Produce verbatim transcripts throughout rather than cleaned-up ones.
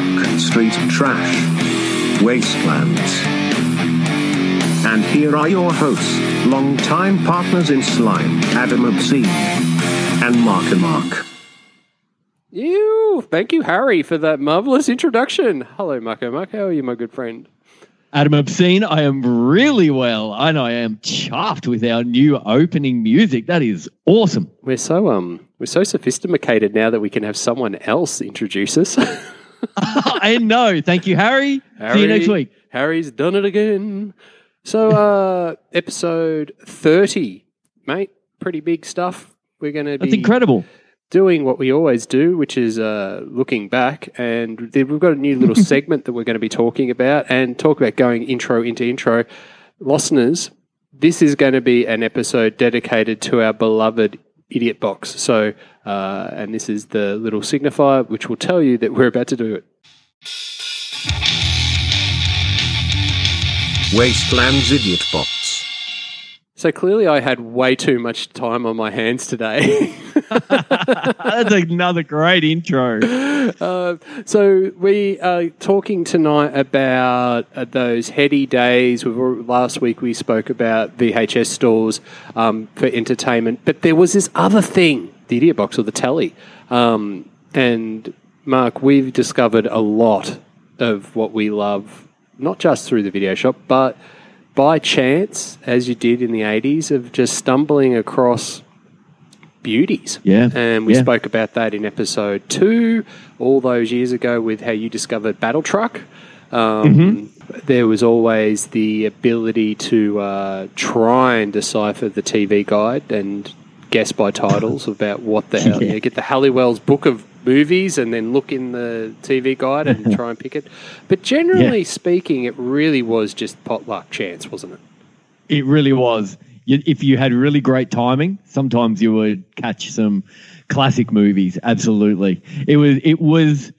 rock and street trash. Wastelands. And here are your hosts, long-time partners in slime, Adam Obscene and Marco Mark. Ew, thank you, Harry, for that marvellous introduction. Hello, Marco Mark. How are you, my good friend? Adam Obscene, I am really well, and I am chuffed with our new opening music. That is awesome. We're so um, we're so sophisticated now that we can have someone else introduce us. I know. Thank you, Harry. Harry. See you next week. Harry's done it again. So, uh, episode thirty, mate. Pretty big stuff. We're going to be. That's incredible. Doing what we always do, which is uh, looking back, and we've got a new little segment that we're going to be talking about and talk about going intro into intro. Listeners, this is going to be an episode dedicated to our beloved Idiot Box. So, uh, and this is the little signifier which will tell you that we're about to do it. Wasteland's Idiot Box. So clearly I had way too much time on my hands today. That's another great intro. Uh, so we are talking tonight about uh, those heady days. We've, last week we spoke about V H S stores um, for entertainment. But there was this other thing, the Idiot Box or the telly. Um, and, Mark, we've discovered a lot of what we love, not just through the video shop, but by chance, as you did in the eighties, of just stumbling across beauties. Yeah. And we yeah. spoke about that in episode two, all those years ago, with how you discovered Battle Truck. Um, mm-hmm. There was always the ability to uh, try and decipher the T V guide and guess by titles about what the hell. Yeah. You get the Halliwell's book of movies and then look in the T V guide and try and pick it. But generally yeah. speaking, it really was just potluck chance, wasn't it? It really was. You, if you had really great timing, sometimes you would catch some classic movies. Absolutely. It was it was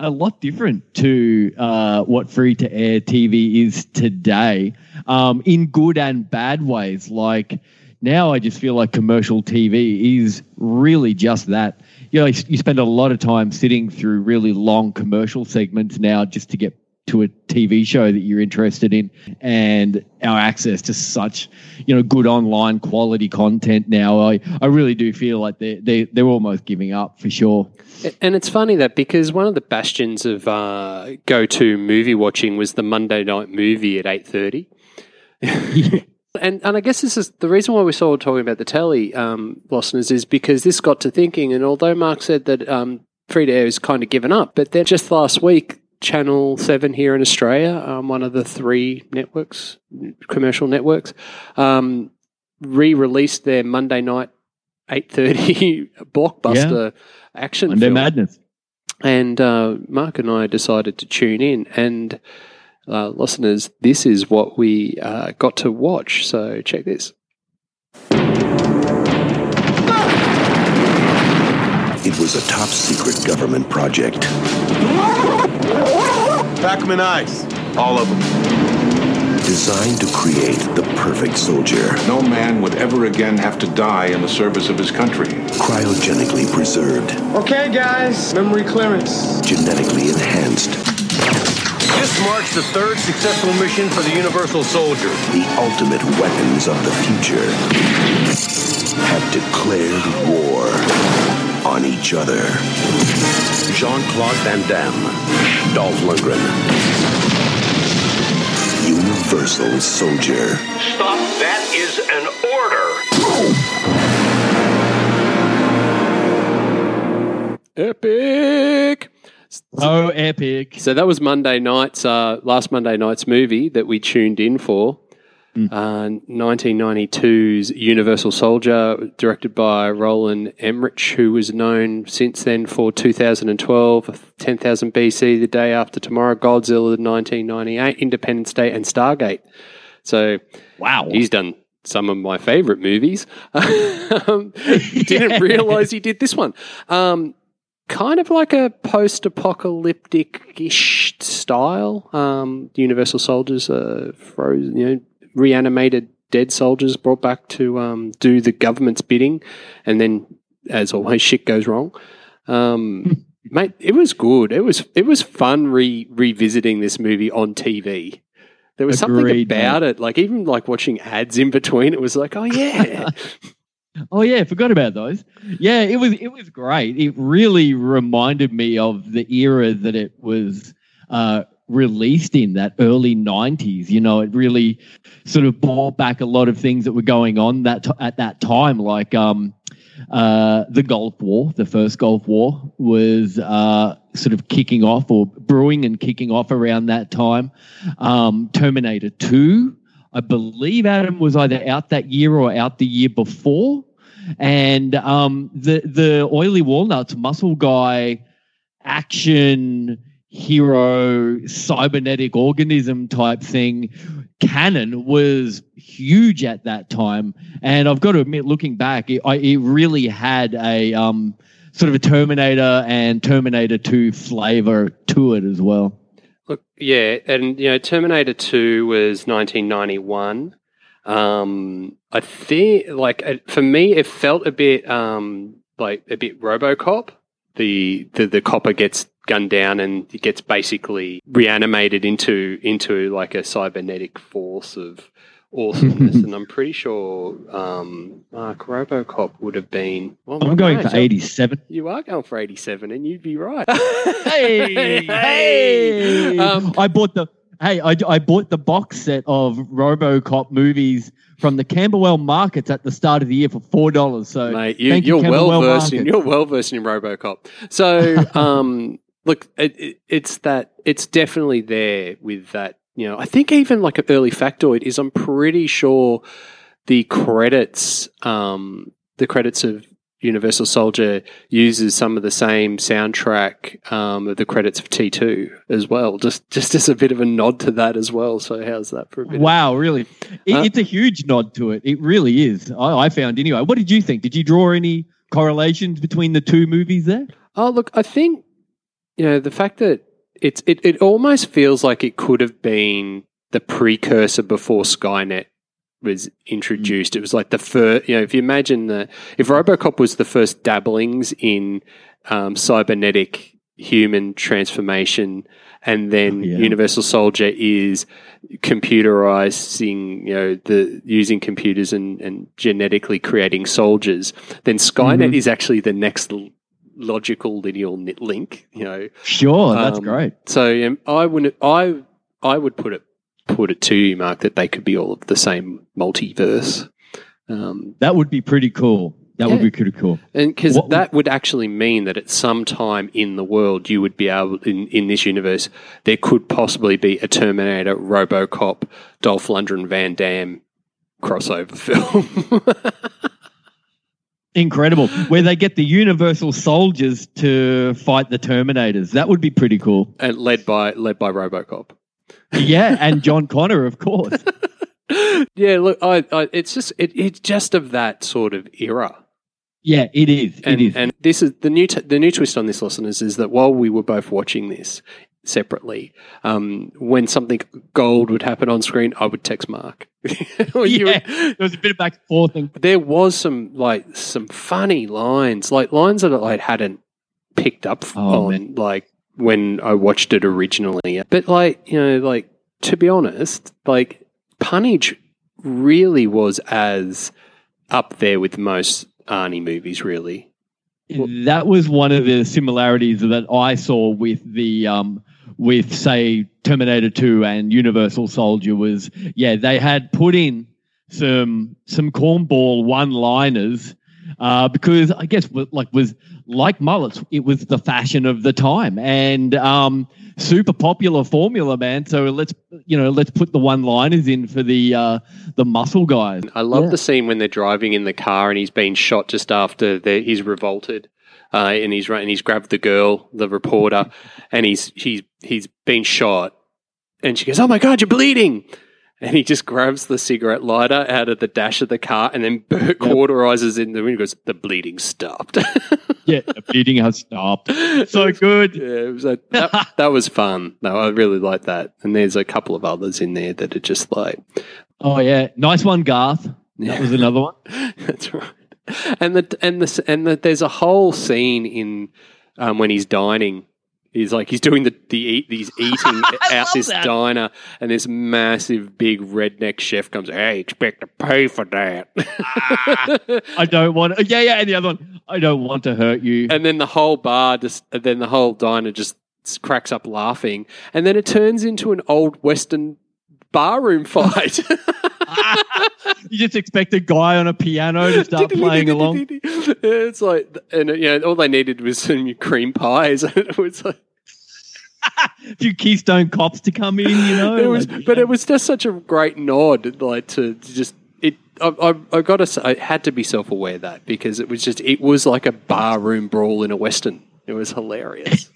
a lot different to uh, what free-to-air T V is today, um, in good and bad ways. Like now I just feel like commercial T V is really just that. You know, you spend a lot of time sitting through really long commercial segments now just to get to a T V show that you're interested in, and our access to such, you know, good online quality content now. I, I really do feel like they're, they, they're almost giving up for sure. And it's funny that because one of the bastions of uh, go-to movie watching was the Monday night movie at eight thirty. Yeah. And and I guess this is the reason why we're sort of talking about the telly, um, listeners, is because this got to thinking, and although Mark said that um, free-to-air is kind of given up, but then just last week, Channel seven here in Australia, um, one of the three networks, commercial networks, um, re-released their Monday night eight thirty blockbuster yeah. action Monday film. Madness. And uh, Mark and I decided to tune in, and Uh, listeners, this is what we uh, got to watch, so check this. It was a top-secret government project. Pack them in ice, all of them. Designed to create the perfect soldier. No man would ever again have to die in the service of his country. Cryogenically preserved. Okay, guys, memory clearance. Genetically enhanced. This marks the third successful mission for the Universal Soldier. The ultimate weapons of the future have declared war on each other. Jean-Claude Van Damme, Dolph Lundgren, Universal Soldier. Stop! That is an order. Epic. Oh, epic. So that was Monday night's, uh, last Monday night's movie that we tuned in for. Mm. Uh, nineteen ninety-two's Universal Soldier, directed by Roland Emmerich, who was known since then for two thousand twelve, ten thousand B C, The Day After Tomorrow, Godzilla, nineteen ninety-eight, Independence Day, and Stargate. So wow, he's done some of my favourite movies. um, yeah. Didn't realise he did this one. Um Kind of like a post-apocalyptic-ish style. Um, Universal Soldiers, uh, frozen, you know, reanimated dead soldiers brought back to um, do the government's bidding, and then, as always, shit goes wrong. Um, Mate, it was good. It was it was fun re- revisiting this movie on T V. There was Agreed, something about mate. it, like even like watching ads in between. It was like, oh yeah, oh yeah, forgot about those. Yeah, it was it was great. It really reminded me of the era that it was uh, released in, that early nineties. You know, it really sort of brought back a lot of things that were going on that t- at that time, like um, uh, the Gulf War, the first Gulf War was. Uh, sort of kicking off or brewing and kicking off around that time. Um, Terminator two, I believe Adam was either out that year or out the year before. And um, the, the oily walnuts, muscle guy, action hero, cybernetic organism type thing, canon was huge at that time. And I've got to admit, looking back, it, I, it really had a... Um, sort of a Terminator and Terminator two flavour to it as well. Look, yeah, and, you know, Terminator two was nineteen ninety-one. Um, I think, like, it, for me, it felt a bit, um, like, a bit RoboCop. The, the the copper gets gunned down and it gets basically reanimated into, into like, a cybernetic force of awesomeness. And I'm pretty sure um, Mark, RoboCop would have been... Well, I'm going age. for eighty-seven. You are going for eighty-seven and you'd be right. hey! Hey! Um, I bought the... Hey, I, I bought the box set of RoboCop movies from the Camberwell Markets at the start of the year for four dollars. So mate, you, thank you're you, well versed in, you're well versed in RoboCop. So, um, look, it, it, it's that... It's definitely there with that. You know, I think even like an early factoid is I'm pretty sure the credits, um, the credits of Universal Soldier uses some of the same soundtrack um, of the credits of T two as well. Just, just as a bit of a nod to that as well. So how's that for a bit? Wow, of- really, it, uh, it's a huge nod to it. It really is. I, I found anyway. What did you think? Did you draw any correlations between the two movies there? Oh, look, I think you know the fact that. It's it, it almost feels like it could have been the precursor before Skynet was introduced. It was like the first, you know, if you imagine the if RoboCop was the first dabblings in um, cybernetic human transformation, and then oh, yeah. Universal Soldier is computerizing, you know, the using computers and, and genetically creating soldiers, then Skynet mm-hmm. is actually the next logical lineal link, you know. Sure, that's um, great. So um, I wouldn't, I I would put it put it to you, Mark, that they could be all of the same multiverse. Um, that would be pretty cool. That yeah. would be pretty cool, and because that would actually mean that at some time in the world, you would be able in, in this universe, there could possibly be a Terminator, RoboCop, Dolph Lundgren, Van Damme crossover film. Incredible. Where they get the Universal Soldiers to fight the Terminators. That would be pretty cool. And led by led by RoboCop. Yeah, and John Connor, of course. Yeah, look, I, I, it's just it, it's just of that sort of era. Yeah, it is. And, it is. And this is the new t- the new twist on this, listeners, is that while we were both watching this separately, um, when something gold would happen on screen, I would text Mark. Or yeah, you would, there was a bit of back and forth. And- there was some like some funny lines, like lines that I hadn't picked up oh, on, man. like when I watched it originally. But like you know, like to be honest, like Punnage really was as up there with most Arnie movies, really. That was one of the similarities that I saw with the um, with say Terminator two and Universal Soldier was yeah they had put in some some cornball one-liners uh, because I guess like was like mullets it was the fashion of the time and um, super popular formula, man. So let's you know let's put the one-liners in for the uh, the muscle guys. I love yeah. the scene when they're driving in the car and he's been shot just after the, he's revolted. Uh, and he's and he's grabbed the girl, the reporter, and he's he's he's been shot. And she goes, "Oh my God, you're bleeding!" And he just grabs the cigarette lighter out of the dash of the car, and then Bert yep. cauterizes in the window. Goes, "The bleeding stopped." Yeah, the bleeding has stopped. So was, good. Yeah, it was a, that, that was fun. No, I really like that. And there's a couple of others in there that are just like, "Oh yeah, nice one, Garth." Yeah. That was another one. That's right. And the and the and the, there's a whole scene in um, when he's dining. He's like, he's doing the, the eat, he's eating out this that. diner, and this massive, big redneck chef comes, hey, expect to pay for that. ah, I don't want to, yeah, yeah, and the other one, I don't want to hurt you. And then the whole bar just, then the whole diner just cracks up laughing, and then it turns into an old Western barroom fight. You just expect a guy on a piano to start playing along. It's like, and you know, all they needed was some cream pies. It was like a few Keystone Cops to come in, you know. It was, like, but yeah. It was just such a great nod, like to, to just it. I, I, I got to, I had to be self aware of that because it was just, it was like a barroom brawl in a Western. It was hilarious.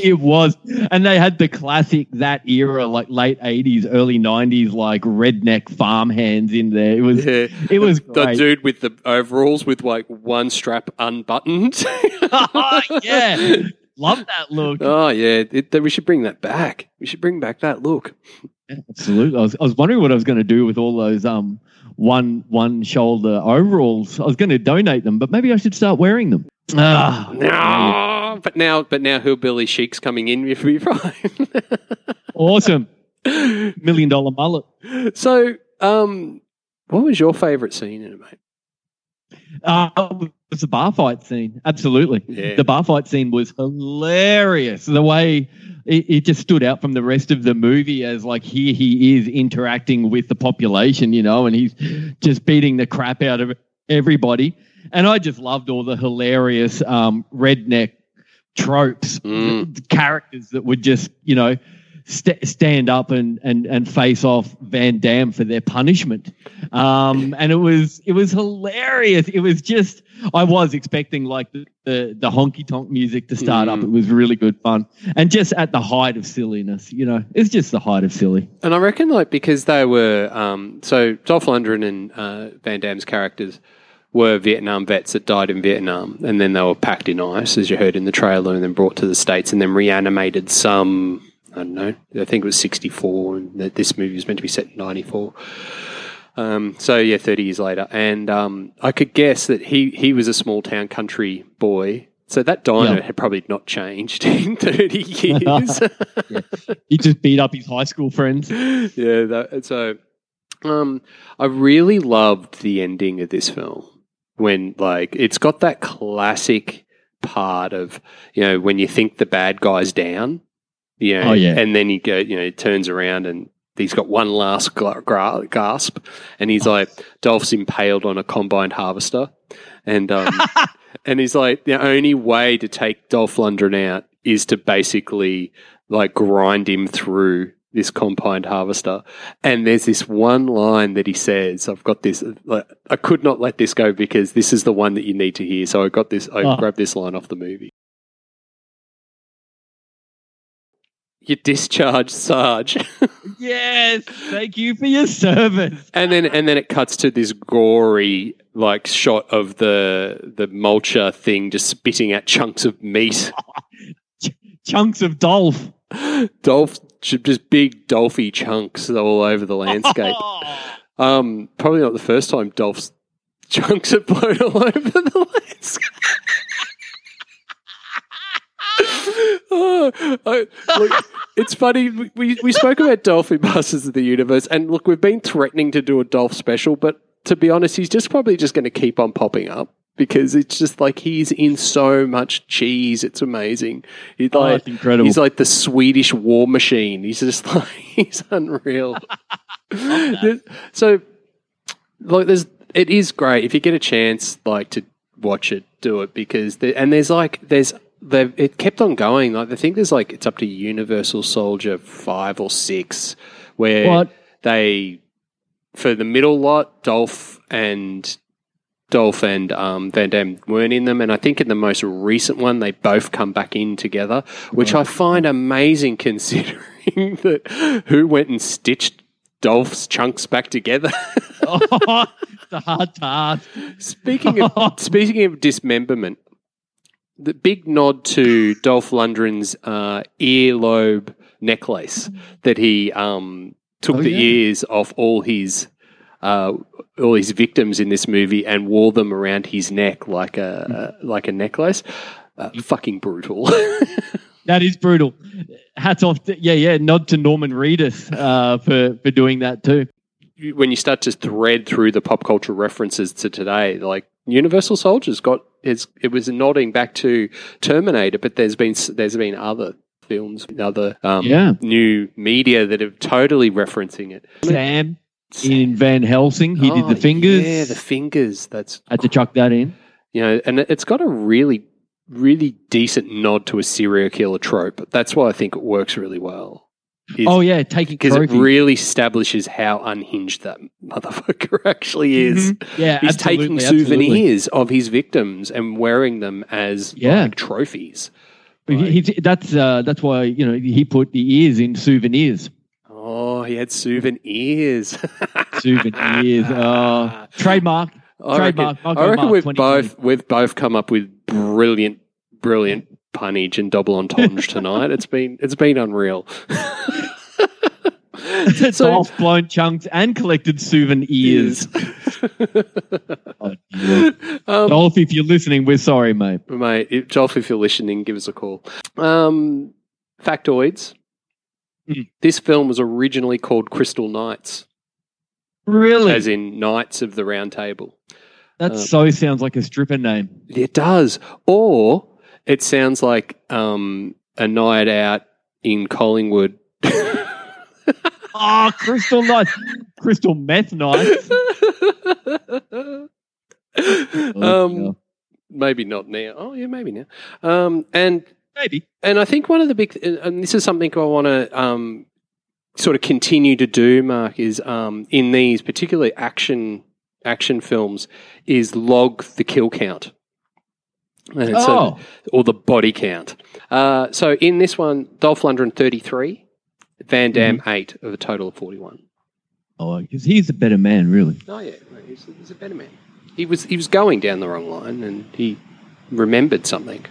It was. And they had the classic, that era, like late eighties, early nineties, like redneck farmhands in there. It was yeah. it was the, great. The dude with the overalls with like one strap unbuttoned. Oh, yeah. Love that look. Oh, yeah. It, we should bring that back. We should bring back that look. Yeah, absolutely. I was, I was wondering what I was going to do with all those um one one shoulder overalls. I was going to donate them, but maybe I should start wearing them. Oh, no. no. But now, but now, Hillbilly Chic's coming in. If we fine, awesome, million dollar mullet. So, um, what was your favourite scene in it, mate? Uh, it was the bar fight scene. Absolutely, yeah. The bar fight scene was hilarious. The way it, it just stood out from the rest of the movie as like, here he is interacting with the population, you know, and he's just beating the crap out of everybody. And I just loved all the hilarious um, redneck tropes, mm. characters that would just, you know, st- stand up and, and and face off Van Damme for their punishment. Um, and it was it was hilarious. It was just, I was expecting like the, the, the honky-tonk music to start mm. up. It was really good fun. And just at the height of silliness, you know, it's just the height of silly. And I reckon like because they were, um, so Dolph Lundgren and uh, Van Damme's characters were Vietnam vets that died in Vietnam, and then they were packed in ice, as you heard in the trailer, and then brought to the States, and then reanimated some, I don't know, I think it was sixty-four, and this movie was meant to be set in ninety-four. Um, so, yeah, thirty years later. And um, I could guess that he, he was a small-town country boy, so that diner yep. had probably not changed in thirty years. Yeah. He just beat up his high school friends. Yeah, that, so um, I really loved the ending of this film. When, like, it's got that classic part of, you know, when you think the bad guy's down, you know, oh, yeah. and then he go, you know, he turns around and he's got one last gra- gra- gasp and he's like, Dolph's impaled on a combined harvester. And um, and he's like, the only way to take Dolph Lundgren out is to basically, like, grind him through this combined harvester, and there's this one line that he says, I've got this, like, I could not let this go because this is the one that you need to hear. So I got this, I oh. grabbed this line off the movie. You discharge Sarge. Yes, thank you for your service. And then and then it cuts to this gory like shot of the the mulcher thing just spitting at chunks of meat. Ch- chunks of Dolph. Dolph. Just big Dolphy chunks all over the landscape. Um, probably not the first time Dolph's chunks are blown all over the landscape. oh, I, look, it's funny. We, we spoke about Dolphy Masters of the Universe, and look, we've been threatening to do a Dolph special, but to be honest, he's just probably just going to keep on popping up. Because it's just like he's in so much cheese, it's amazing. He's oh, like, that's incredible. He's like the Swedish war machine. He's just like he's unreal. So, like, there's it is great if you get a chance, like, to watch it, do it because there, and there's like there's they've it kept on going. Like I think there's like it's up to Universal Soldier five or six where what? they for the middle lot Dolph and. Dolph and um, Van Damme weren't in them, and I think in the most recent one they both come back in together, which right. I find amazing considering that who went and stitched Dolph's chunks back together. Oh, it's a hard task. Speaking of oh. speaking of dismemberment, the big nod to Dolph Lundgren's uh, earlobe necklace that he um, took oh, the yeah. ears off all his. Uh, all his victims in this movie and wore them around his neck like a uh, like a necklace. uh, fucking brutal. That is brutal. Hats off. To, yeah, yeah. Nod to Norman Reedus uh, for, for doing that too. When you start to thread through the pop culture references to today, like Universal Soldier's got it's, it was nodding back to Terminator, but there's been there's been other films, other um, yeah. new media that are totally referencing it. Sam, Sam. in Van Helsing, he oh, did the fingers. Yeah, the fingers. That's I had to chuck that in. You know, and it's got a really, really decent nod to a serial killer trope. That's why I think it works really well. Is, oh, yeah, taking trophy. Because it really establishes how unhinged that motherfucker actually is. Mm-hmm. Yeah, He's absolutely, taking souvenirs absolutely. of his victims and wearing them as yeah. like, trophies. Like, he, he, that's uh, that's why, you know, he put the ears in souvenirs. Oh, he had souvenirs. souvenirs. Uh, trademark. I trademark. reckon, I reckon we've, both, we've both come up with brilliant, brilliant punnage and double entendre tonight. It's been it's been unreal. It's so, off blown chunks and collected souvenirs. Oh, dear. Um, Dolph, if you're listening, we're sorry, mate. Mate, if, Dolph, if you're listening, give us a call. Um, factoids. Mm. This film was originally called Crystal Knights. Really? As in Knights of the Round Table. That um, so sounds like a stripper name. It does. Or it sounds like um, a night out in Collingwood. Oh, Crystal Nights. Crystal Meth Nights. oh, um, God. Maybe not now. Oh, yeah, maybe now. Um, and Maybe. And I think one of the big – and this is something I want to um, sort of continue to do, Mark, is um, in these particularly action action films is log the kill count. And oh. so, or the body count. Uh, so in this one, Dolph Lundgren thirty-three, Van Damme mm-hmm. eight of a total of forty-one. Oh, because he's a better man, really. Oh yeah, he's, he's a better man. He was he was going down the wrong line, and he remembered something.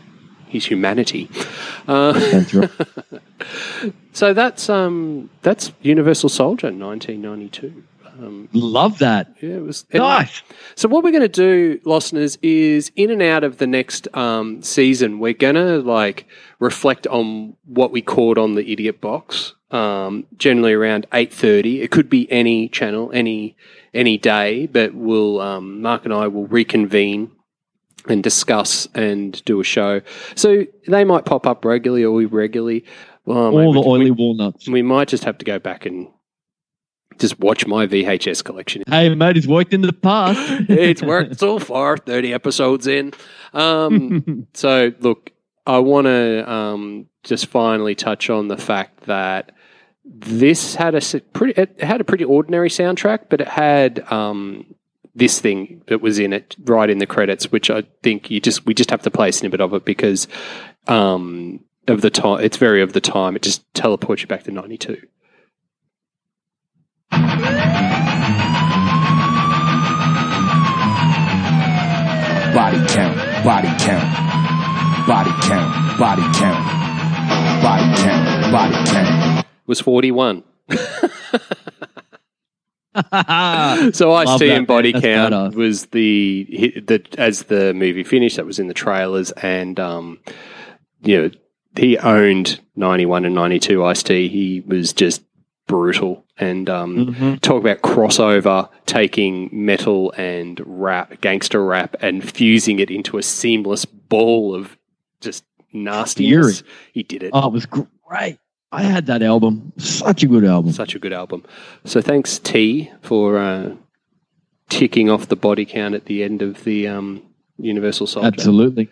His humanity. Uh, that's right. So that's um that's Universal Soldier, nineteen ninety-two. Um, Love that. Yeah, it was anyway. Nice. So what we're going to do, listeners, is in and out of the next um, season, we're going to like reflect on what we caught on the Idiot Box. Um, generally around eight thirty. It could be any channel, any any day, but we'll um, Mark and I will reconvene and discuss and do a show. So they might pop up regularly or irregularly. Well, All the oily we, walnuts. We might just have to go back and just watch my V H S collection. Hey, mate, it's worked in the past. It's worked so far, thirty episodes in. Um, so, look, I want to um, just finally touch on the fact that this had a pretty, it had a pretty ordinary soundtrack, but it had um, this thing that was in it right in the credits, which I think you just we just have to play a snippet of it because um, of the time. It's very of the time. It just teleports you back to ninety-two. Body count, body count, body count, body count, body count, body count. Was forty-one. So Ice-T and Body Count was the the as the movie finished. That was in the trailers, and um, you know he owned ninety-one and ninety-two. Ice-T, he was just brutal. And um, mm-hmm. talk about crossover, taking metal and rap, gangster rap, and fusing it into a seamless ball of just nastiness. He did it. Oh, it was great. I had that album. Such a good album. Such a good album. So thanks, T, for uh, ticking off the body count at the end of the um, Universal Soldier. Absolutely.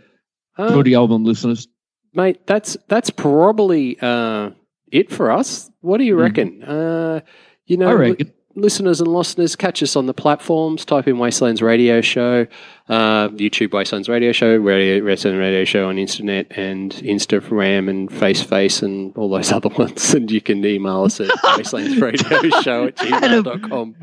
Uh, Good album, listeners. Mate, that's, that's probably... Uh, it for us. What do you reckon? Mm. Uh, you know, I reckon. Li- listeners and listeners, catch us on the platforms. Type in Wastelands Radio Show, uh, YouTube Wastelands Radio Show, Radio Wastelands Radio Show on internet and Instagram and Face Face and all those other ones. And you can email us at wastelandsradioshow at gmail dot com.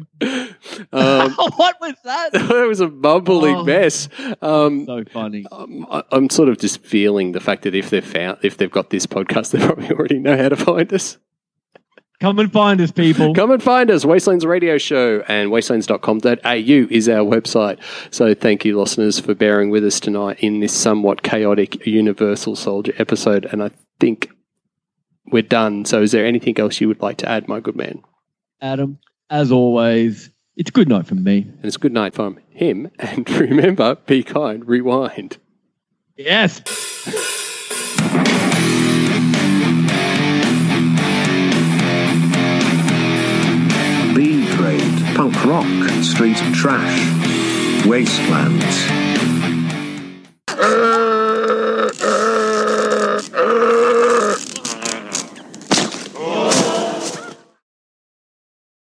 Um, what was that? That was a mumbling oh, mess. Um, so funny. Um, I, I'm sort of just feeling the fact that if they've found, if they've got this podcast, they probably already know how to find us. Come and find us, people. Come and find us. Wastelands Radio Show and wastelands dot com dot a u is our website. So thank you, listeners, for bearing with us tonight in this somewhat chaotic Universal Soldier episode. And I think we're done. So is there anything else you would like to add, my good man? Adam, as always, it's good night from me. And it's good night from him. And remember, be kind, rewind. Yes. Punk rock, street trash, wastelands.